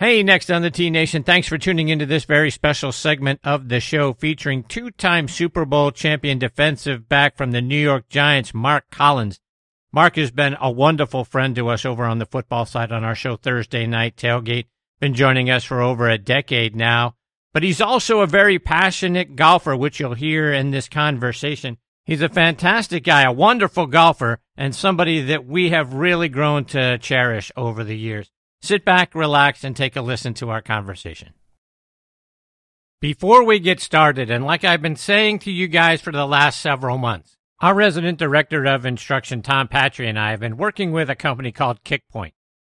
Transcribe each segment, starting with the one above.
Hey, next on the T-Nation, thanks for tuning into this very special segment of the show featuring two-time Super Bowl champion defensive back from the New York Giants, Mark Collins. Mark has been a wonderful friend to us over on the football side on our show Thursday Night Tailgate, been joining us for over a decade now, but he's also a very passionate golfer, which you'll hear in this conversation. He's a fantastic guy, a wonderful golfer, and somebody that we have really grown to cherish over the years. Sit back, relax, and take a listen to our conversation. Before we get started, and like I've been saying to you guys for the last several months, our resident director of instruction, Tom Patry, and I have been working with a company called Kickpoint,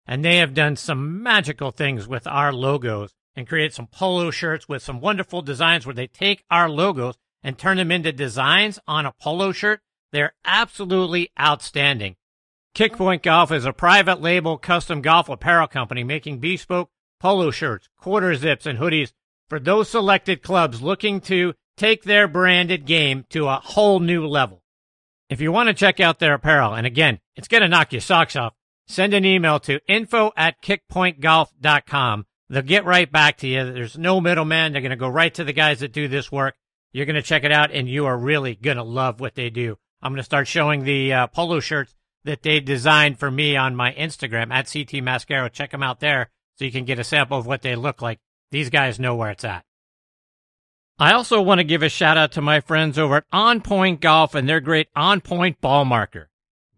and they have done some magical things with our logos and create some polo shirts with some wonderful designs where they take our logos and turn them into designs on a polo shirt. They're absolutely outstanding. Kickpoint Golf is a private label custom golf apparel company making bespoke polo shirts, quarter zips, and hoodies for those selected clubs looking to take their branded game to a whole new level. If you want to check out their apparel, and again, it's going to knock your socks off, send an email to info@kickpointgolf.com. They'll get right back to you. There's no middleman. They're going to go right to the guys that do this work. You're going to check it out, and you are really going to love what they do. I'm going to start showing the polo shirts that they designed for me on my Instagram, at CT Mascaro. Check them out there so you can get a sample of what they look like. These guys know where it's at. I also want to give a shout-out to my friends over at On Point Golf and their great On Point ball marker.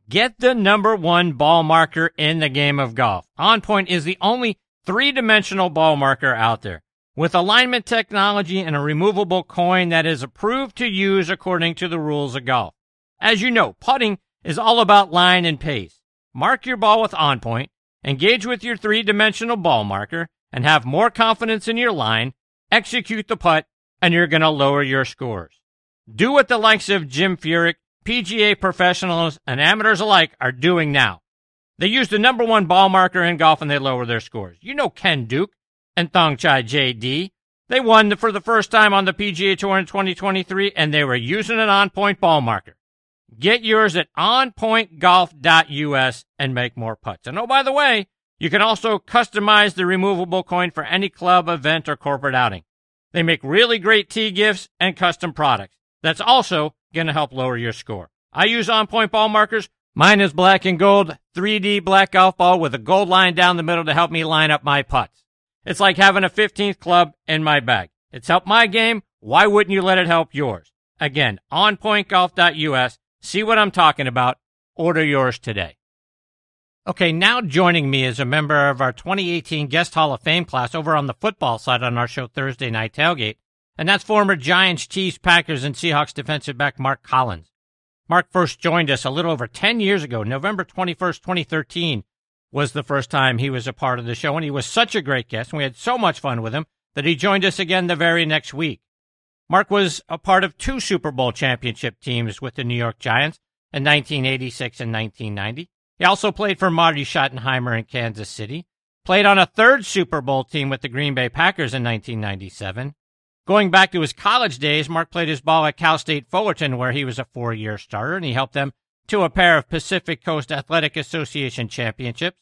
Get the #1 ball marker in the game of golf. On Point is the only three-dimensional ball marker out there, with alignment technology and a removable coin that is approved to use according to the rules of golf. As you know, putting is all about line and pace. Mark your ball with On Point, engage with your three-dimensional ball marker, and have more confidence in your line, execute the putt, and you're going to lower your scores. Do what the likes of Jim Furyk, PGA professionals, and amateurs alike are doing now. They use the #1 ball marker in golf, and they lower their scores. You know Ken Duke and Thong Chai JD. They won for the first time on the PGA Tour in 2023, and they were using an On Point ball marker. Get yours at onpointgolf.us and make more putts. And oh, by the way, you can also customize the removable coin for any club, event, or corporate outing. They make really great tee gifts and custom products. That's also going to help lower your score. I use On Point ball markers. Mine is black and gold, 3D black golf ball with a gold line down the middle to help me line up my putts. It's like having a 15th club in my bag. It's helped my game. Why wouldn't you let it help yours? Again, onpointgolf.us. See what I'm talking about. Order yours today. Okay, now joining me is a member of our 2018 Guest Hall of Fame class over on the football side on our show Thursday Night Tailgate, and that's former Giants, Chiefs, Packers, and Seahawks defensive back Mark Collins. Mark first joined us a little over 10 years ago. November 21st, 2013 was the first time he was a part of the show, and he was such a great guest, and we had so much fun with him that he joined us again the very next week. Mark was a part of two Super Bowl championship teams with the New York Giants in 1986 and 1990. He also played for Marty Schottenheimer in Kansas City, played on a third Super Bowl team with the Green Bay Packers in 1997. Going back to his college days, Mark played his ball at Cal State Fullerton, where he was a four-year starter, and he helped them to a pair of Pacific Coast Athletic Association championships.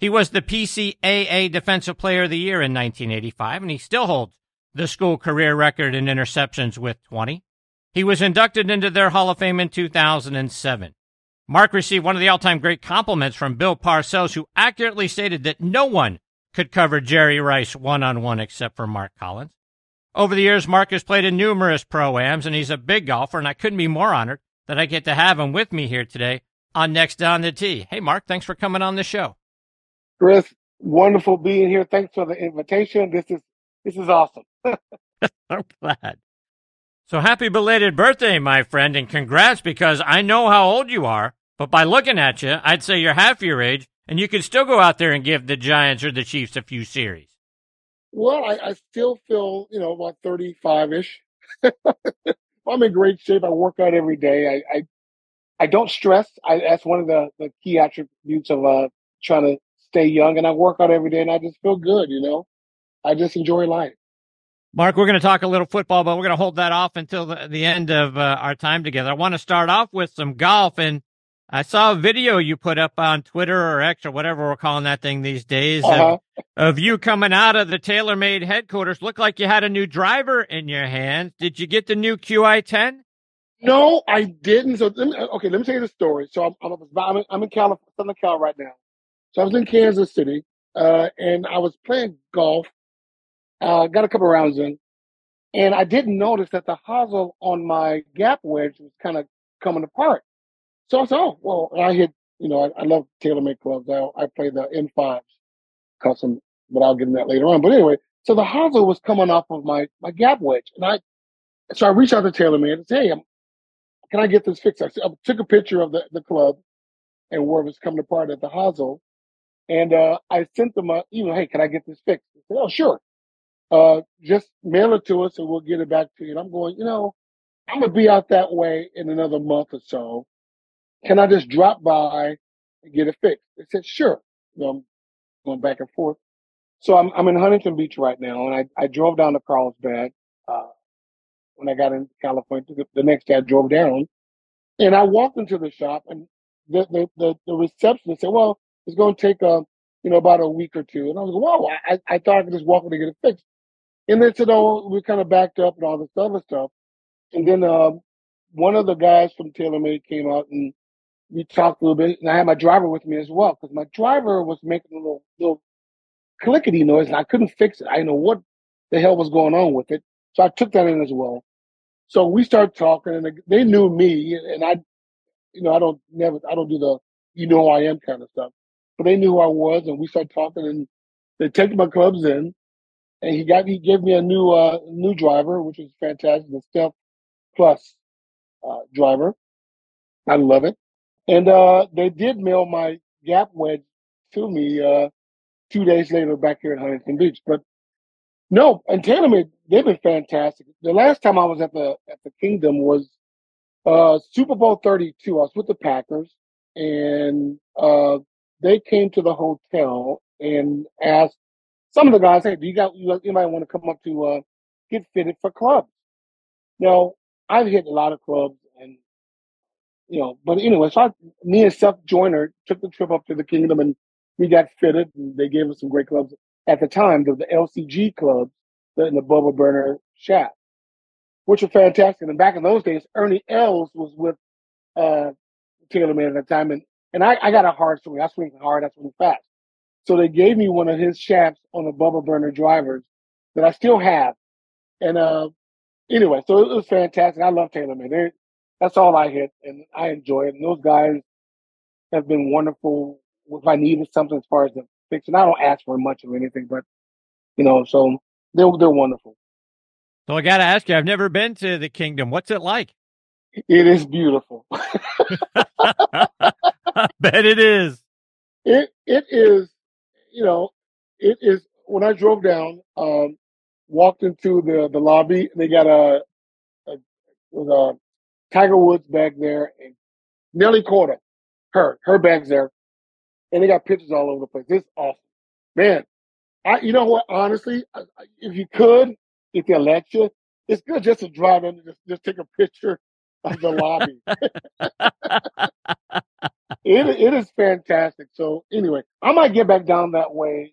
He was the PCAA Defensive Player of the Year in 1985, and he still holds the school career record in interceptions with 20. He was inducted into their Hall of Fame in 2007. Mark received one of the all-time great compliments from Bill Parcells, who accurately stated that no one could cover Jerry Rice one-on-one except for Mark Collins. Over the years, Mark has played in numerous pro-ams, and he's a big golfer, and I couldn't be more honored that I get to have him with me here today on Next on the Tee. Hey, Mark, thanks for coming on the show. Chris, wonderful being here. Thanks for the invitation. This is awesome. I'm glad. So happy belated birthday, my friend, and congrats, because I know how old you are, but by looking at you, I'd say you're half your age, and you can still go out there and give the Giants or the Chiefs a few series. Well, I still feel, about 35-ish. I'm in great shape. I work out every day. I don't stress. That's one of the key attributes of trying to stay young, and I work out every day, and I just feel good, I just enjoy life. Mark, we're going to talk a little football, but we're going to hold that off until the end of our time together. I want to start off with some golf, and I saw a video you put up on Twitter or X or whatever we're calling that thing these days of you coming out of the TaylorMade headquarters. Looked like you had a new driver in your hand. Did you get the new QI10? No, I didn't. So let me tell you the story. So I'm in California, Southern Cal right now. So I was in Kansas City, and I was playing golf. Got a couple rounds in, and I didn't notice that the hosel on my gap wedge was kind of coming apart. So I said, oh, well, and I hit, I love TaylorMade clubs. I play the M5s custom, but I'll get in that later on. But anyway, so the hosel was coming off of my gap wedge. And I reached out to TaylorMade and said, hey, can I get this fixed? I took a picture of the club and where it was coming apart at the hosel. And I sent them an email, hey, can I get this fixed? They said, oh, sure. Just mail it to us and we'll get it back to you. And I'm going, I'm going to be out that way in another month or so. Can I just drop by and get it fixed? They said, sure. I'm going back and forth. So I'm in Huntington Beach right now, and I drove down to Carlsbad. When I got into California, the next day I drove down, and I walked into the shop, and the receptionist said, well, it's going to take, about a week or two. And I was like, wow, I thought I could just walk in to get it fixed. And they said, oh, we're kind of backed up and all this other stuff. And then one of the guys from TaylorMade came out, and we talked a little bit, and I had my driver with me as well, because my driver was making a little clickety noise, and I couldn't fix it. I didn't know what the hell was going on with it, so I took that in as well. So we started talking, and they knew me, and I don't do the who I am kind of stuff, but they knew who I was, and we started talking, and they took my clubs in, and he gave me a new driver, which was fantastic, the Stealth Plus driver. I love it. And they did mail my gap wedge to me 2 days later back here at Huntington Beach. But no, and TaylorMade, they've been fantastic. The last time I was at the Kingdom was Super Bowl 32. I was with the Packers, and they came to the hotel and asked some of the guys, hey, do you anybody want to come up to get fitted for clubs? Now, I've hit a lot of clubs, and but anyway, so me and Seth Joyner took the trip up to the Kingdom, and we got fitted, and they gave us some great clubs. At the time, the LCG clubs in the Bubble Burner shaft, which were fantastic. And back in those days, Ernie Els was with TaylorMade at the time, and I got a hard swing. I swing hard, I swing fast. So they gave me one of his shafts on the Bubble Burner drivers that I still have. And anyway, so it was fantastic. I love TaylorMade. That's all I hit, and I enjoy it. And those guys have been wonderful. If I needed something as far as the fix, and I don't ask for much or anything, but so they're wonderful. So I got to ask you, I've never been to the Kingdom. What's it like? It is beautiful. I bet it is. It is. It is. When I drove down, walked into the lobby, and they got a Tiger Woods back there, and Nelly Korda, her bag's there, and they got pictures all over the place. This is awesome, man. You know what? Honestly, if you could, if they let you, it's good just to drive in and just take a picture of the lobby. It is fantastic. So anyway, I might get back down that way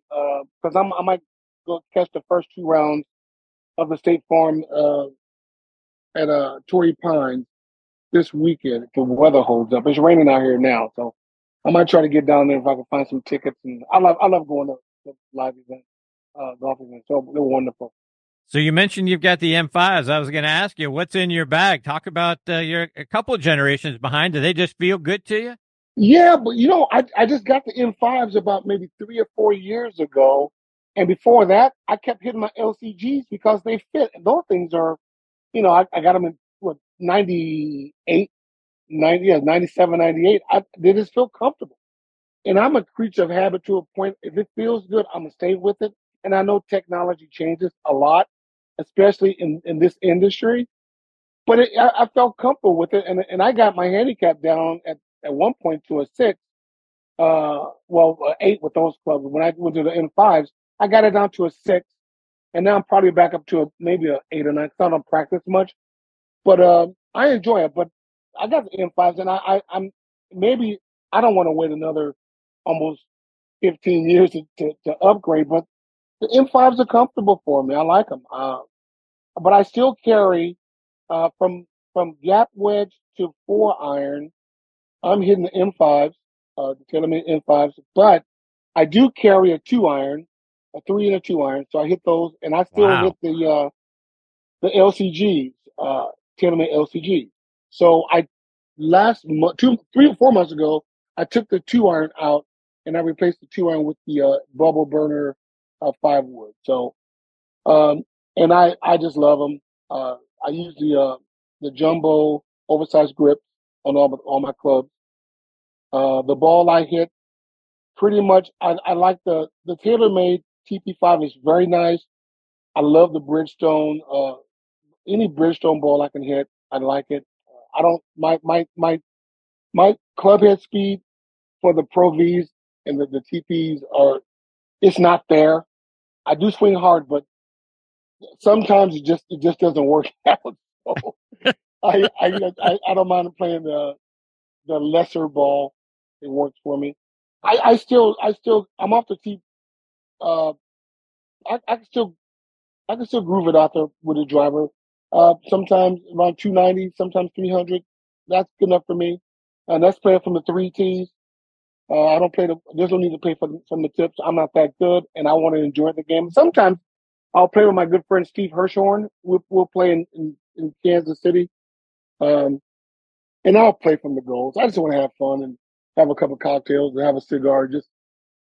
because I might go catch the first two rounds of the State Farm at Torrey Pines this weekend, if the weather holds up. It's raining out here now, so I might try to get down there if I can find some tickets. And I love going to live events, golf events. So they're wonderful. So you mentioned you've got the M5s. I was going to ask you, what's in your bag? Talk about you're a couple generations behind. Do they just feel good to you? Yeah, but I just got the M5s about maybe 3 or 4 years ago, and before that, I kept hitting my LCGs because they fit. And those things are, I got them in 97, 98. They just feel comfortable. And I'm a creature of habit to a point. If it feels good, I'm going to stay with it. And I know technology changes a lot, especially in this industry. But I felt comfortable with it. And I got my handicap down at one point to a 8 with those clubs. When I went to the M5s, I got it down to a 6. And now I'm probably back up to maybe an 8 or 9. I don't practice much, but I enjoy it. But I got the M5s, and I'm maybe I don't want to wait another almost 15 years to upgrade, but the M5s are comfortable for me. I like them. But I still carry from gap wedge to 4-iron. I'm hitting the M5s, the TaylorMade M5s, but I do carry a 2-iron, a 3 and a 2-iron. So I hit those, and I still hit the LCGs, TaylorMade LCG. So I last month, 3 or 4 months ago, I took the 2-iron out and I replaced the 2-iron with the Bubble Burner 5-wood. So, and I just love them. I use the jumbo oversized grip on all my clubs. The ball I hit, pretty much, I like the TaylorMade TP5 is very nice. I love the Bridgestone. Any Bridgestone ball I can hit, I like it. I don't, my club head speed for the Pro Vs and the TPs are, it's not there. I do swing hard, but sometimes it just doesn't work out. So I don't mind playing the lesser ball. It works for me. I'm off the tee. I can still groove it out there with a driver. Sometimes around 290, sometimes 300. That's good enough for me. And that's playing from the 3 tees. I don't play there's no need to play from the tips. I'm not that good, and I want to enjoy the game. Sometimes I'll play with my good friend Steve Hirshhorn. We'll play in Kansas City. And I'll play from the goals. I just want to have fun and have a cup of cocktails and have a cigar.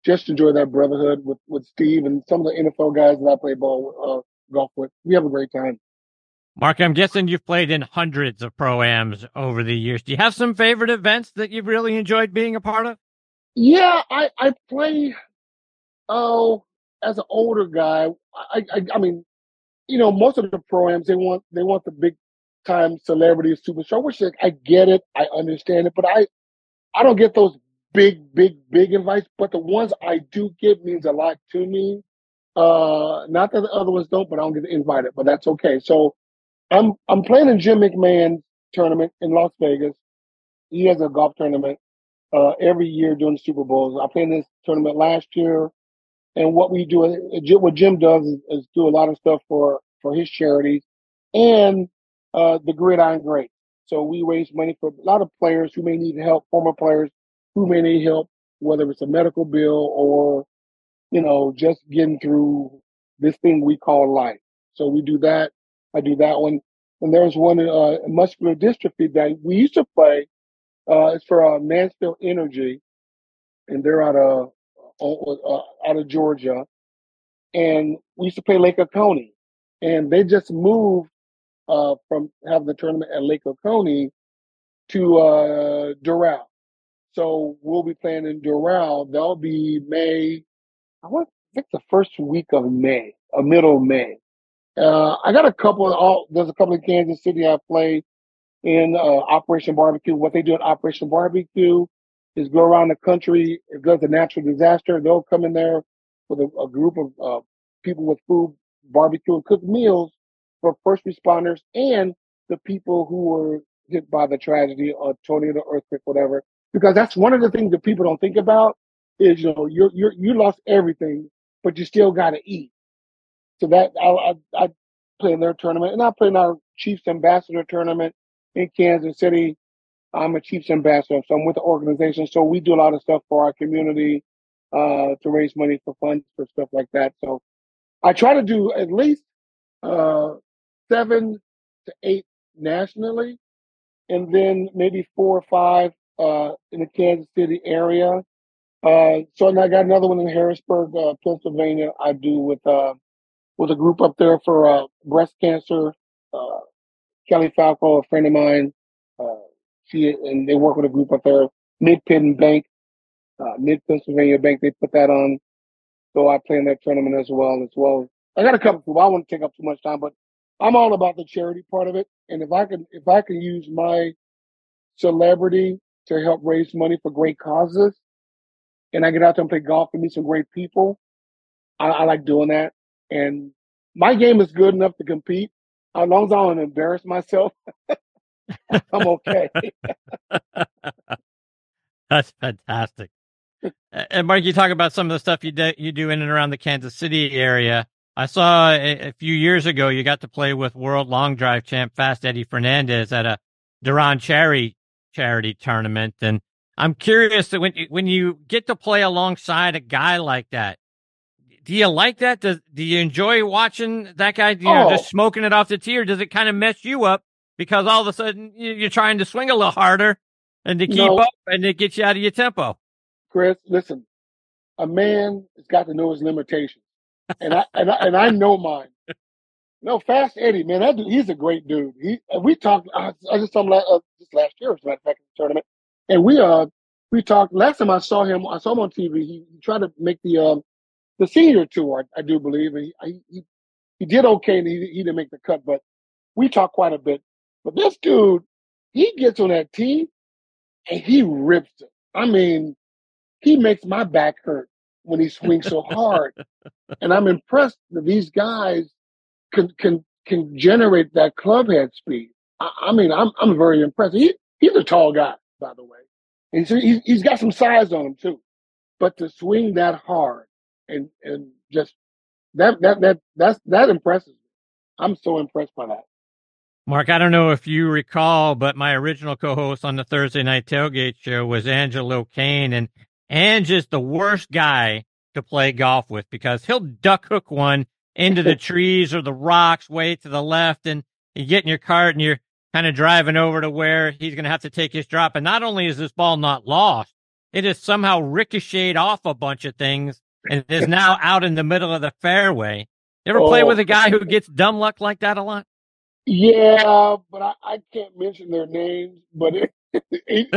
Just enjoy that brotherhood with Steve and some of the NFL guys that I play golf with. We have a great time. Mark, I'm guessing you've played in hundreds of pro-ams over the years. Do you have some favorite events that you've really enjoyed being a part of? Yeah, I play. As an older guy, I mean, you know, most of the pro-ams, they want the big time celebrity superstar, which is, I get it, I understand it, but I don't get those big invites. But the ones I do get means a lot to me. Not that the other ones don't, but I don't get invited, but that's okay. So I'm playing in Jim McMahon's tournament in Las Vegas. He has a golf tournament every year during the Super Bowls. I played in this tournament last year. And what we do, what Jim does is do a lot of stuff for his charities and the Gridiron Great. So we raise money for a lot of players who may need help, former players who may need help, whether it's a medical bill or, you know, just getting through this thing we call life. So we do that. I do that one. And there's one muscular dystrophy that we used to play. It's for Mansfield Energy, and they're out of Georgia, and we used to play Lake Oconee, and they just moved from having the tournament at Lake Oconee to Doral. So we'll be playing in Doral. That'll be May. I think the first week of May, or middle of May. I got a couple. There's a couple in Kansas City I play in Operation Barbecue. What they do at Operation Barbecue is go around the country. If there's a natural disaster, they'll come in there with a group of people with food, barbecue, and cook meals for first responders and the people who were hit by the tragedy or tornado, earthquake, whatever. Because that's one of the things that people don't think about is, you know, you lost everything, but you still got to eat. So that I play in their tournament, and I play in our Chiefs Ambassador tournament in Kansas City. I'm a Chiefs Ambassador, so I'm with the organization. So we do a lot of stuff for our community to raise money for funds for stuff like that. So I try to do at least 7 to 8 nationally, and then maybe 4 or 5 in the Kansas City area. So and I got another one in Harrisburg, Pennsylvania. I do with a group up there for breast cancer. Kelly Falco, a friend of mine. And they work with a group up there, Mid-Penn Bank, Mid-Pennsylvania Bank. They put that on. So I play in that tournament as well. I got a couple people. I won't take up too much time, but I'm all about the charity part of it. And if I can use my celebrity to help raise money for great causes, and I get out there and play golf and meet some great people, I like doing that. And my game is good enough to compete. As long as I don't embarrass myself, I'm okay. That's fantastic. And Mark, you talk about some of the stuff you do in and around the Kansas City area. I saw a few years ago you got to play with world long drive champ Fast Eddie Fernandez at a Duran charity tournament, and I'm curious that when you get to play alongside a guy like that, do you like that? Do you enjoy watching that guy? Just smoking it off the tee, or does it kind of mess you up because all of a sudden you're trying to swing a little harder and to keep up, and it gets you out of your tempo? Chris, listen, a man has got to know his limitations, and I know mine. No, Fast Eddie, man, that dude, he's a great dude. We talked. I just saw him last year, as a matter of fact, in the tournament, and we talked. Last time I saw him on TV. He tried to make the senior tour, I do believe, and he did okay, and he didn't make the cut. But we talked quite a bit. But this dude, he gets on that tee, and he rips it. I mean, he makes my back hurt when he swings so hard, and I'm impressed that these guys can generate that clubhead speed. I mean, I'm very impressed. He's a tall guy, by the way, and so he's got some size on him too. But to swing that hard and just that impresses me. I'm so impressed by that. Mark, I don't know if you recall, but my original co-host on the Thursday Night Tailgate show was Angelo Kane, and Ange is the worst guy to play golf with because he'll duck hook one into the trees or the rocks way to the left, and you get in your cart and you're kind of driving over to where he's going to have to take his drop. And not only is this ball not lost, it is somehow ricocheted off a bunch of things and is now out in the middle of the fairway. You ever play with a guy who gets dumb luck like that a lot? Yeah, but I can't mention their names, but he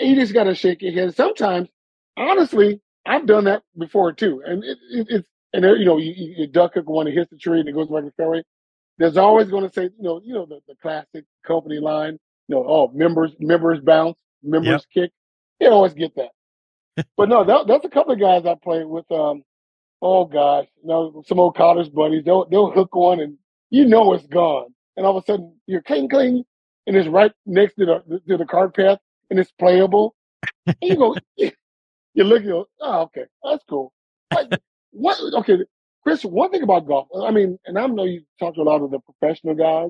just got to shake his head. Sometimes, honestly, I've done that before too, and you duck hook one and hits the tree and it goes back to the fairway. There's always going to say, the classic company line, members bounce, members kick. You always get that. But no, that's a couple of guys I played with. Some old college buddies. They'll hook one and it's gone, and all of a sudden you're cling cling, and it's right next to the cart path, and it's playable. And you go, you look, oh, okay, that's cool. What? Okay, Chris. One thing about golf, I mean, and I know you talk to a lot of the professional guys,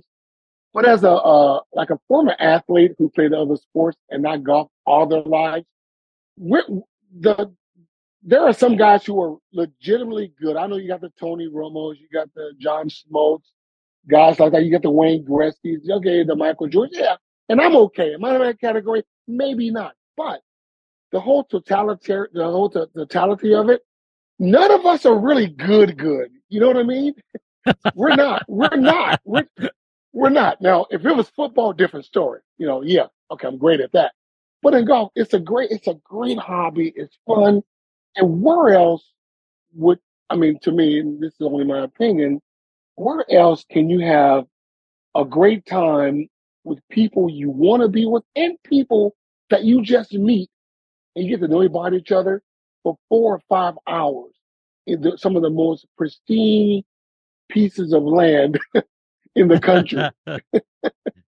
but as a former athlete who played other sports and not golf all their lives, there are some guys who are legitimately good. I know you got the Tony Romos, you got the John Smoltz, guys like that. You got the Wayne Gretzky's, okay, the Michael Jordan, yeah. And I'm okay. Am I in that category? Maybe not, but the whole totality of it. None of us are really good. You know what I mean? We're not. We're not. Now, if it was football, different story. Yeah. Okay, I'm great at that. But in golf, it's a great hobby. It's fun. And where else to me, and this is only my opinion, where else can you have a great time with people you want to be with and people that you just meet and you get to know about each other for 4 or 5 hours in some of the most pristine pieces of land in the country?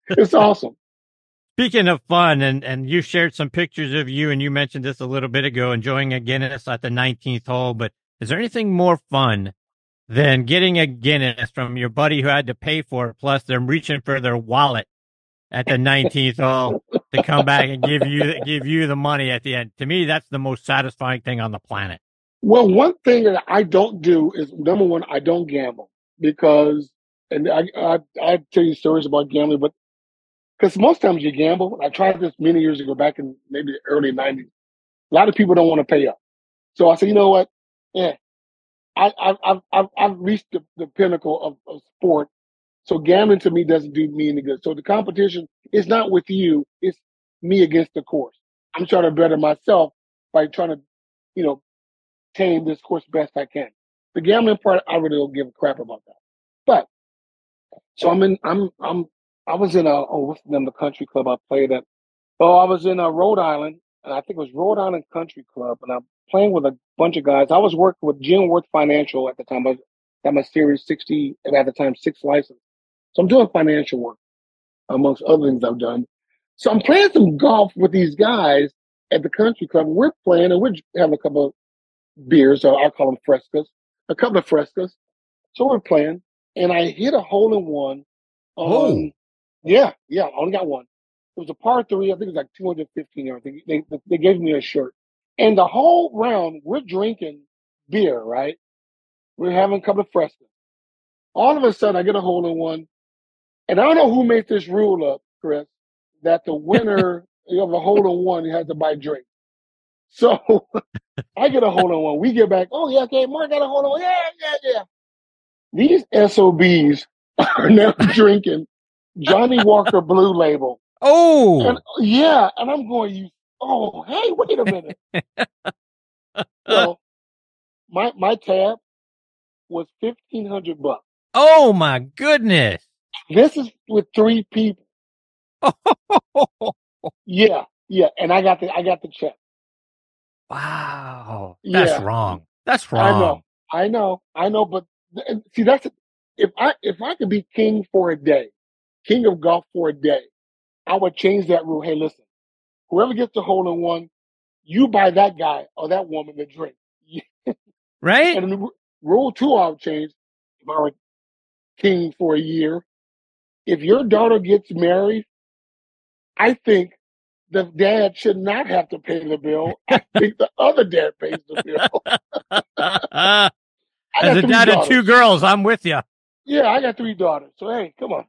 It's awesome. Speaking of fun, and you shared some pictures of you, and you mentioned this a little bit ago, enjoying a Guinness at the 19th hole, but is there anything more fun than getting a Guinness from your buddy who had to pay for it, plus they're reaching for their wallet at the 19th hole to come back and give you the money at the end? To me, that's the most satisfying thing on the planet. Well, one thing that I don't do is, number one, I don't gamble because, and I tell you stories about gambling, but because most times you gamble, I tried this many years ago, back in maybe the early 90s. A lot of people don't want to pay up, so I said, you know what? Yeah, I've reached the pinnacle of sport. So gambling to me doesn't do me any good. So the competition is not with you. It's me against the course. I'm trying to better myself by trying to, tame this course best I can. The gambling part, I really don't give a crap about that. But so I was in what's the name of the country club I played at? Oh, I was in Rhode Island, and I think it was Rhode Island Country Club, and I'm playing with a bunch of guys. I was working with Genworth Financial at the time. I got my Series 60 at the time, 6 license. So I'm doing financial work, amongst other things I've done. So I'm playing some golf with these guys, at the country club. We're playing and we're having a couple of beers, or I call them frescas, a couple of frescas. So we're playing, and I hit a hole in one. Yeah, I only got one. It was a par three. I think it was like 215 yards. They gave me a shirt. And the whole round, we're drinking beer, right? We're having a couple of frescas. All of a sudden, I get a hole in one. And I don't know who made this rule up, Chris, that the winner of a hole in one has to buy drinks. So I get a hole in one. We get back, oh, yeah, okay, Mark got a hole in one. Yeah. These SOBs are now drinking Johnny Walker Blue Label. Oh. And I'm going, hey, wait a minute. So my tab was $1,500. Oh, my goodness. This is with three people. Yeah. And I got the check. Wow. That's wrong. That's wrong. I know. But see, if I could be king of golf for a day, I would change that rule. Hey, listen, whoever gets the hole in one, you buy that guy or that woman a drink. Right. And rule 2, I would change. If I were king for a year, if your daughter gets married, I think the dad should not have to pay the bill. I think the other dad pays the bill. As a dad of 2 girls, I'm with you. Yeah, I got 3 daughters. So, hey, come on.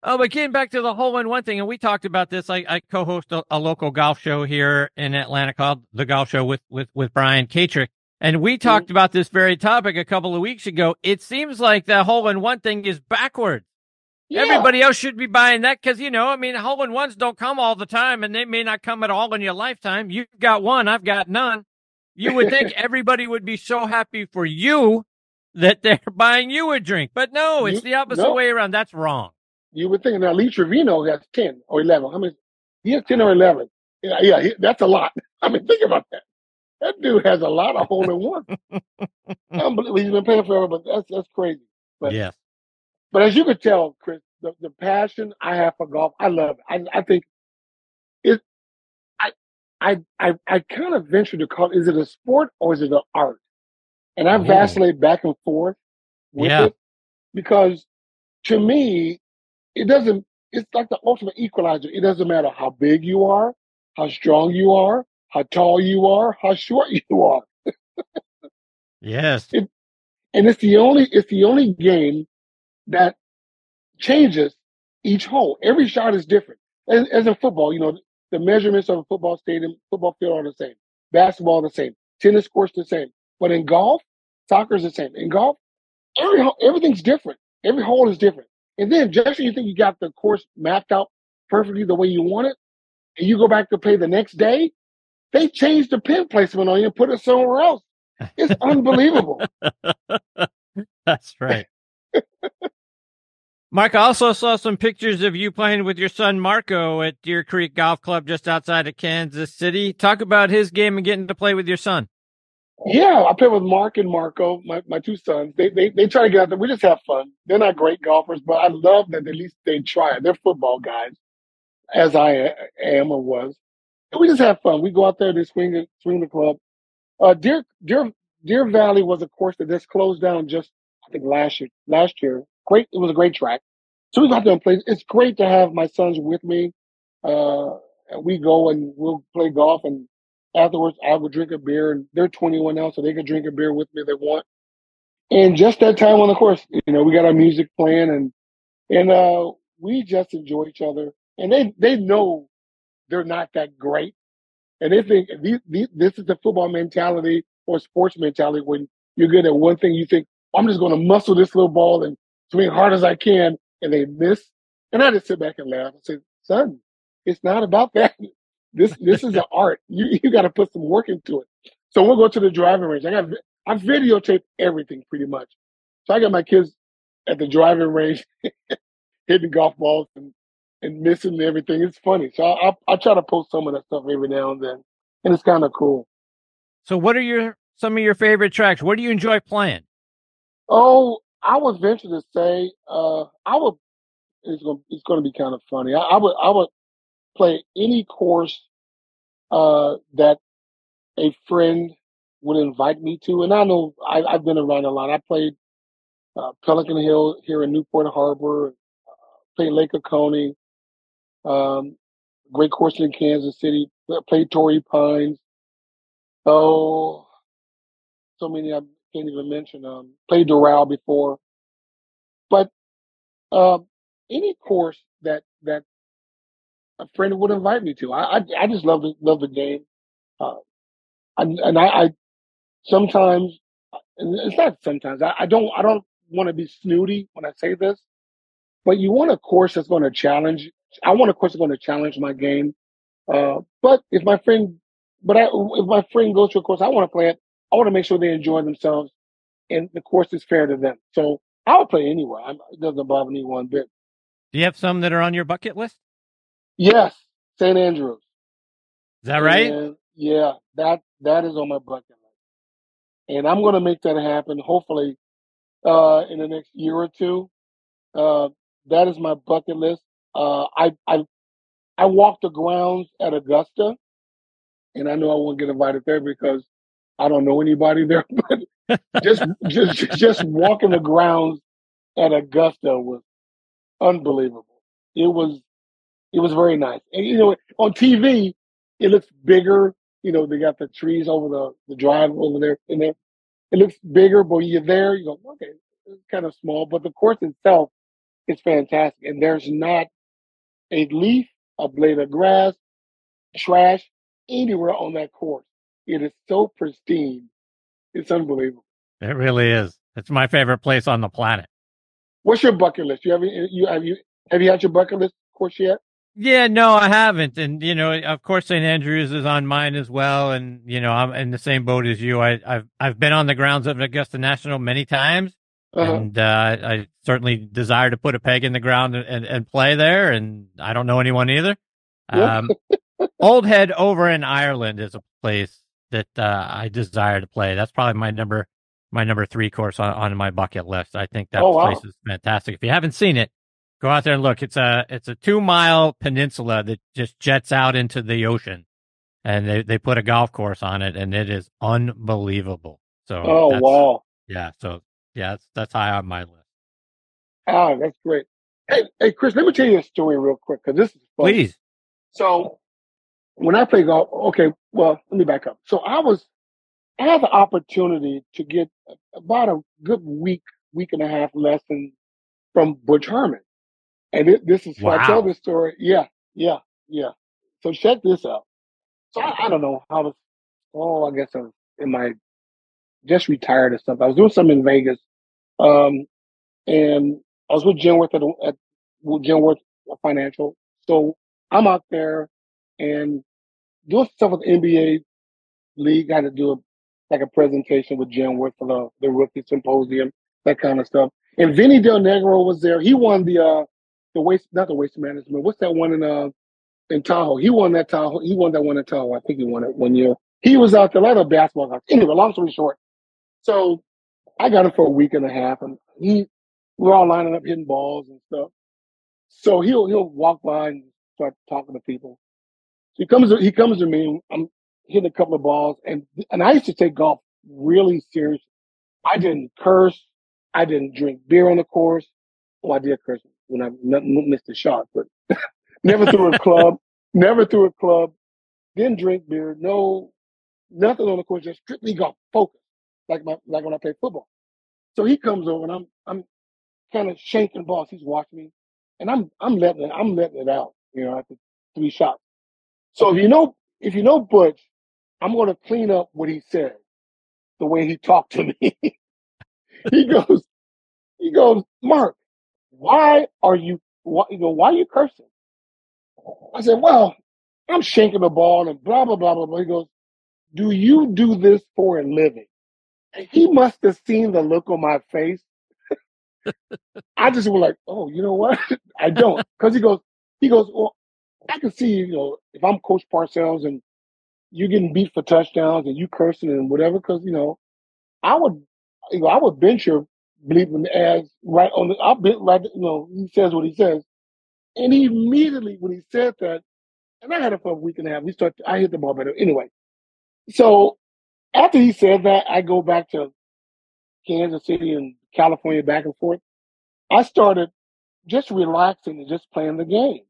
But getting back to the hole-in-one thing, and we talked about this. I co-host a local golf show here in Atlanta called The Golf Show with Brian Katrick. And we talked about this very topic a couple of weeks ago. It seems like the hole-in-one thing is backwards. Yeah. Everybody else should be buying that because, hole-in-ones don't come all the time, and they may not come at all in your lifetime. You've got one. I've got none. You would think everybody would be so happy for you that they're buying you a drink. But no, it's the opposite way around. That's wrong. You would think. Now, Lee Trevino has 10 or 11. I mean, he has 10 or 11. Yeah, that's a lot. I mean, think about that. That dude has a lot of hole-in-one. Unbelievable. He's been playing forever, but that's crazy. But, yeah. But as you could tell, Chris, the passion I have for golf, I love it. I think it. I kind of venture to call it, is it a sport or is it an art? And I vacillate back and forth with it, because to me, it's like the ultimate equalizer. It doesn't matter how big you are, how strong you are, how tall you are, how short you are. Yes. It's the only game that changes each hole. Every shot is different. As in football, the measurements of a football field are the same. Basketball the same. Tennis courts the same. But in golf, soccer is the same. In golf, everything's different. Every hole is different. And then just when you think you got the course mapped out perfectly the way you want it, and you go back to play the next day, they changed the pin placement on you and put it somewhere else. It's unbelievable. That's right. Mike, I also saw some pictures of you playing with your son Marco at Deer Creek Golf Club just outside of Kansas City. Talk about his game and getting to play with your son. Yeah, I play with Mark and Marco, my 2 sons. They try to get out there. We just have fun. They're not great golfers, but I love that at least they try it. They're football guys, as I am or was. And we just have fun. We go out there, they swing the club. Deer Valley was a course that just closed down just, I think, last year. Great. It was a great track. So we got there and played. It's great to have my sons with me. We go and we'll play golf, and afterwards I will drink a beer, and they're 21 now, so they can drink a beer with me if they want. And just that time on the course, we got our music playing, and we just enjoy each other. And they know they're not that great. And they think this is the football mentality or sports mentality. When you're good at one thing, you think, I'm just going to muscle this little ball and swing hard as I can, and they miss. And I just sit back and laugh and say, son, it's not about that. This is an art. You got to put some work into it. So we'll go to the driving range. I videotape everything pretty much. So I got my kids at the driving range hitting golf balls and missing everything. It's funny. So I try to post some of that stuff every now and then, and it's kind of cool. So what are some of your favorite tracks? What do you enjoy playing? Oh, I would venture to say it's going to be kind of funny. I would play any course that a friend would invite me to. And I know I've been around a lot. I played Pelican Hill here in Newport Harbor, played Lake Oconee, great course in Kansas City, played Torrey Pines. Oh, so many I can't even mention. Played Doral before. But any course that a friend would invite me to, I just love the game. And I sometimes, and it's not sometimes, I don't want to be snooty when I say this, but you want a course that's going to challenge. I want a course that's going to challenge my game. But if my friend goes to a course I want to play it, I want to make sure they enjoy themselves and the course is fair to them. So I'll play anyway. It doesn't bother me one bit. Do you have some that are on your bucket list? Yes, St. Andrews. Is that right? And yeah, that is on my bucket list. And I'm going to make that happen, hopefully, in the next year or two. That is my bucket list. I walked the grounds at Augusta. And I know I won't get invited there because I don't know anybody there. But just walking the grounds at Augusta was unbelievable. It was very nice. And you know, on TV, it looks bigger. You know, they got the trees over the drive over there. And there, it looks bigger. But when you're there, you go, okay, it's kind of small. But the course itself is fantastic. And there's not a leaf, a blade of grass, trash anywhere on that course. It is so pristine. It's unbelievable. It really is. It's my favorite place on the planet. What's your bucket list? Have you had your bucket list course yet? Yeah, no, I haven't. And, you know, of course, St. Andrews is on mine as well. And, you know, I'm in the same boat as you. I've been on the grounds of Augusta National many times. Uh-huh. And I certainly desire to put a peg in the ground and play there. And I don't know anyone either. Old Head over in Ireland is a place that I desire to play. That's probably my number three course on my bucket list. I think that place is fantastic. If you haven't seen it, go out there and look. It's a 2-mile peninsula that just jets out into the ocean, and they put a golf course on it, and it is unbelievable. So that's high on my list. Oh, that's great. Hey Chris, let me tell you a story real quick because this is fun. Please. So when I play golf, okay, well, let me back up. So I had the opportunity to get about a good week and a half lesson from Butch Harmon. And this is, wow. I tell this story. Yeah. So check this out. So I don't know how, I guess I'm in my, just retired or something. I was doing something in Vegas. And I was with Genworth at Genworth Financial. So I'm out there and doing stuff with the NBA league. I had to do a presentation with Genworth for the rookie symposium, that kind of stuff. And Vinny Del Negro was there. He won the waste management. What's that one in Tahoe? He won that one in Tahoe. I think he won it one year. He was out there. A lot of basketball guys. Anyway, long story short. So I got him for a week and a half, and we're all lining up hitting balls and stuff. So he'll walk by and start talking to people. So he comes to me. And I'm hitting a couple of balls, and I used to take golf really seriously. I didn't curse. I didn't drink beer on the course. Oh, I did curse when I missed a shot, but never threw a club. Didn't drink beer. No, nothing on the course. Just strictly golf, focus, like when I play football. So he comes over, and I'm kind of shaking balls. He's watching me, and I'm letting it out. You know, after 3 shots. So if you know Butch, I'm going to clean up what he said, the way he talked to me. he goes, Mark, why are you cursing? I said, well, I'm shanking the ball and blah, blah, blah, blah, blah. He goes, do you do this for a living? And he must have seen the look on my face. I just was like, oh, you know what? I don't. Because he goes, well, I can see, you know, if I'm Coach Parcells and you're getting beat for touchdowns and you cursing and whatever, because, you know, I would venture bleeping as right on the, I'll be right, you know, he says what he says. And he immediately, when he said that, and I had it for a week and a half. I hit the ball better. Anyway, so after he said that, I go back to Kansas City and California back and forth. I started just relaxing and just playing the game.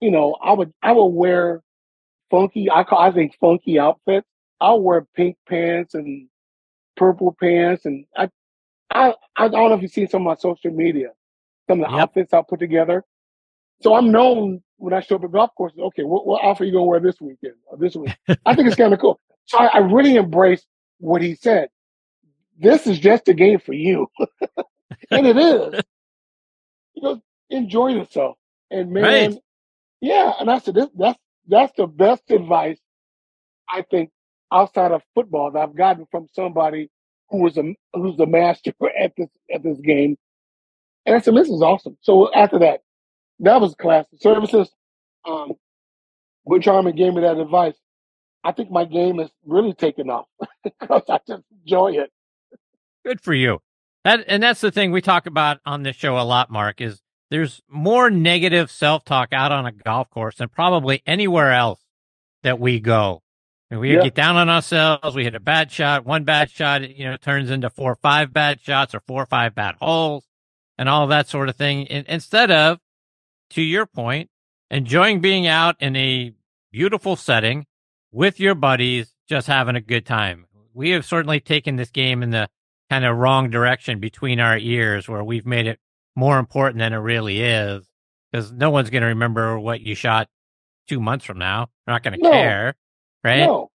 You know, I would wear funky, I think funky outfits. I'll wear pink pants and purple pants, and I don't know if you've seen some of my social media, some of the outfits I put together. So I'm known when I show up at golf courses, okay, what outfit are you going to wear this weekend or this week? I think it's kind of cool. So I really embraced what he said. This is just a game for you. And it is. You know, enjoy yourself. And man, right. Yeah. And I said, that's the best advice I think outside of football that I've gotten from somebody who's a master at this game. And I said, this is awesome. So after that, that was class services. Butch Harmon gave me that advice. I think my game is really taken off because I just enjoy it. Good for you. And that's the thing we talk about on this show a lot, Mark, is there's more negative self-talk out on a golf course than probably anywhere else that we go. And we get down on ourselves. We hit a bad shot. One bad shot, you know, turns into 4 or 5 bad shots or 4 or 5 bad holes and all that sort of thing. And instead of, to your point, enjoying being out in a beautiful setting with your buddies, just having a good time. We have certainly taken this game in the kind of wrong direction between our ears where we've made it more important than it really is, because no one's going to remember what you shot 2 months from now. They're not going to care. Right? No,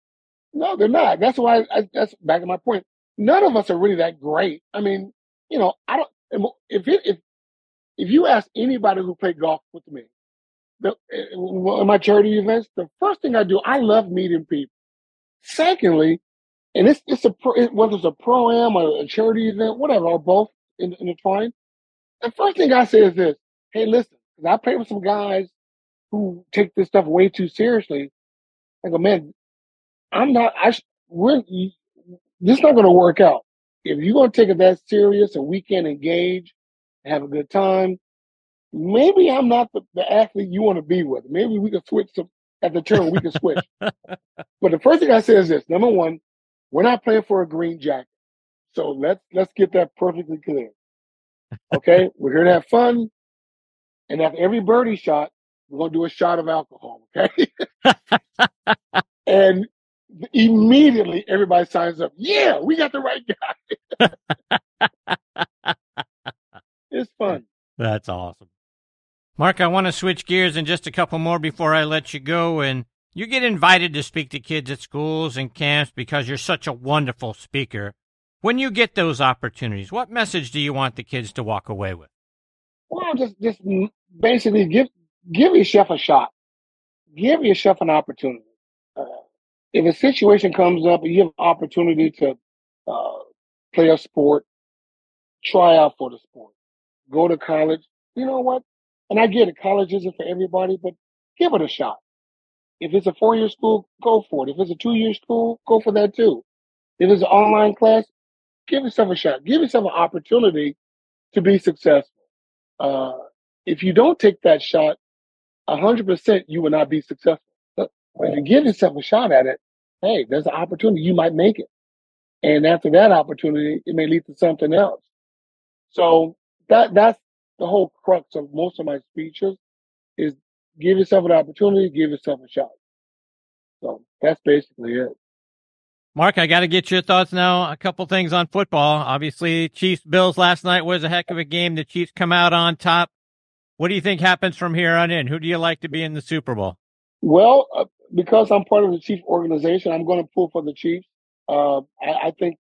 they're not. That's why that's back to my point. None of us are really that great. I mean, you know, I don't. If you ask anybody who played golf with me, in my charity events, the first thing I do, I love meeting people. Secondly, and whether it's a pro-am or a charity event, whatever, or both in the twine, the first thing I say is this: hey, listen, I play with some guys who take this stuff way too seriously. I go, man, this is not going to work out. If you're going to take it that serious and we can engage and have a good time, maybe I'm not the athlete you want to be with. Maybe we can switch at the turn, we can switch. But the first thing I say is this: number one, we're not playing for a green jacket. So let's get that perfectly clear. Okay? We're here to have fun. And after every birdie shot, we're going to do a shot of alcohol, okay? And immediately everybody signs up. Yeah, we got the right guy. It's fun. That's awesome. Mark, I want to switch gears in just a couple more before I let you go. And you get invited to speak to kids at schools and camps because you're such a wonderful speaker. When you get those opportunities, what message do you want the kids to walk away with? Well, just basically give yourself a shot. Give yourself an opportunity. If a situation comes up and you have an opportunity to play a sport, try out for the sport. Go to college. You know what? And I get it. College isn't for everybody, but give it a shot. If it's a 4-year school, go for it. If it's a 2-year school, go for that too. If it's an online class, give yourself a shot. Give yourself an opportunity to be successful. If you don't take that shot, 100% you will not be successful. But if you give yourself a shot at it, hey, there's an opportunity. You might make it. And after that opportunity, it may lead to something else. So that's the whole crux of most of my speeches is give yourself an opportunity, give yourself a shot. So that's basically it. Mark, I got to get your thoughts now. A couple things on football. Obviously, Chiefs-Bills last night was a heck of a game. The Chiefs come out on top. What do you think happens from here on in? Who do you like to be in the Super Bowl? Well, because I'm part of the Chiefs organization, I'm going to pull for the Chiefs. I think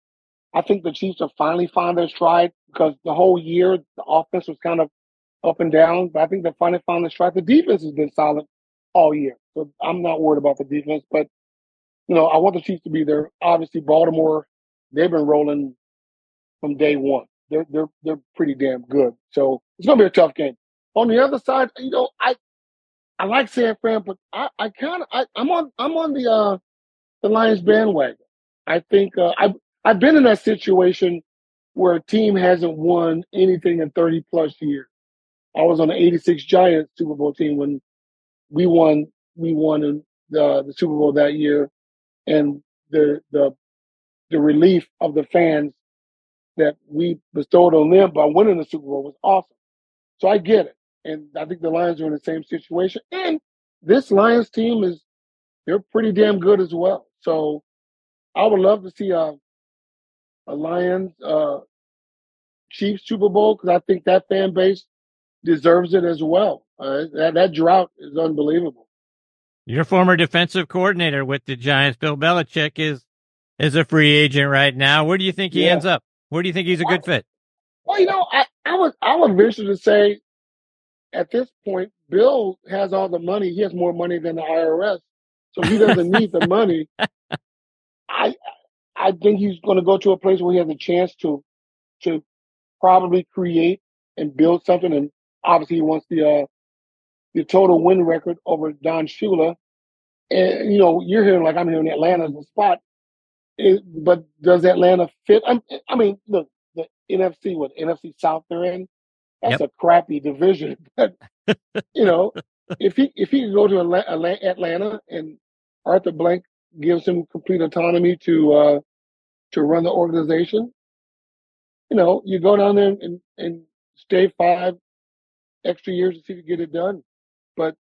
the Chiefs have finally found their stride because the whole year the offense was kind of up and down, but I think they finally found their stride. The defense has been solid all year, so I'm not worried about the defense. But you know, I want the Chiefs to be there. Obviously, Baltimore, they've been rolling from day one. They're pretty damn good. So it's going to be a tough game. On the other side, you know, I like San Fran, but I'm on the Lions bandwagon. I think I've been in that situation where a team hasn't won anything in 30-plus years. I was on the '86 Giants Super Bowl team when we won we won the Super Bowl that year, and the relief of the fans that we bestowed on them by winning the Super Bowl was awesome. So I get it. And I think the Lions are in the same situation. And this Lions team is, they're pretty damn good as well. So I would love to see a Lions Chiefs Super Bowl, because I think that fan base deserves it as well. That drought is unbelievable. Your former defensive coordinator with the Giants, Bill Belichick, is a free agent right now. Where do you think he ends up? Where do you think he's a good fit? Well, you know, I would venture to say at this point, Bill has all the money. He has more money than the IRS, so he doesn't need the money. I think he's going to go to a place where he has a chance to probably create and build something. And obviously, he wants the total win record over Don Shula. And, you know, you're hearing like I'm hearing Atlanta as a spot. But does Atlanta fit? I mean, look, the NFC, what NFC South they're in, that's a crappy division. But you know, if he can go to Atlanta and Arthur Blank gives him complete autonomy to run the organization, you know, you go down there and stay 5 extra years to see if you get it done. But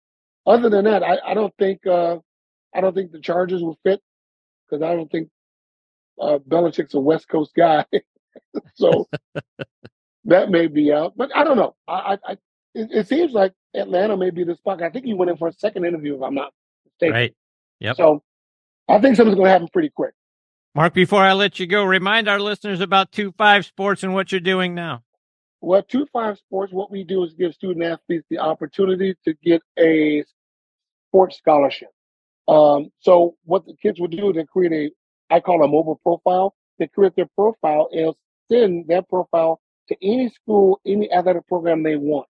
other than that, I don't think the Chargers will fit, because I don't think Belichick's a West Coast guy, so that may be out. But I don't know. It seems like Atlanta may be the spot. I think he went in for a second interview, if I'm not mistaken. Right. Yep. So I think something's going to happen pretty quick. Mark, before I let you go, remind our listeners about 2-5 Sports and what you're doing now. Well, 2-5 Sports, what we do is give student athletes the opportunity to get a sports scholarship. So what the kids would do is they create I call a mobile profile. They create their profile and send that profile to any school, any athletic program they want.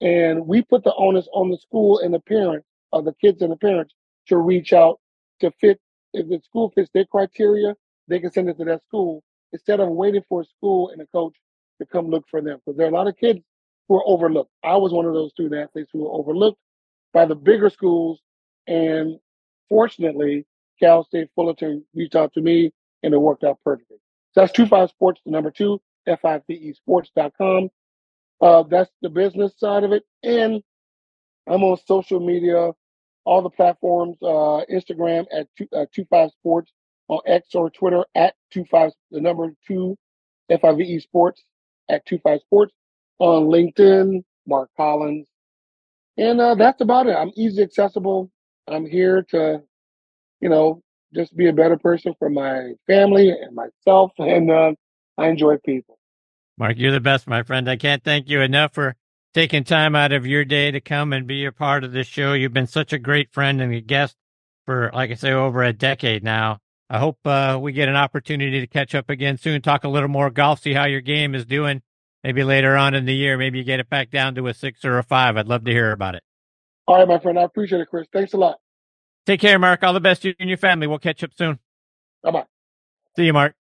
And we put the onus on the school and the parents, or the kids and the parents, to reach out to fit. If the school fits their criteria, they can send it to that school instead of waiting for a school and a coach to come look for them. Because there are a lot of kids who are overlooked. I was one of those student athletes who were overlooked by the bigger schools. And fortunately, Cal State Fullerton reached out to me, and it worked out perfectly. So that's 2-5 Sports, the number 2, FIVEsports.com. That's the business side of it. And I'm on social media, all the platforms, Instagram at 2-5 Sports, on X or Twitter at 2-5, the number 2, FIVE Sports, at 2-5 Sports, on LinkedIn, Mark Collins. And that's about it. I'm easy accessible. I'm here to, you know, just be a better person for my family and myself. And I enjoy people. Mark, you're the best, my friend. I can't thank you enough for taking time out of your day to come and be a part of this show. You've been such a great friend and a guest for, like I say, over a decade now. I hope we get an opportunity to catch up again soon, talk a little more golf, see how your game is doing. Maybe later on in the year, maybe you get it back down to a 6 or a 5. I'd love to hear about it. All right, my friend. I appreciate it, Chris. Thanks a lot. Take care, Mark. All the best to you and your family. We'll catch up soon. Bye-bye. See you, Mark.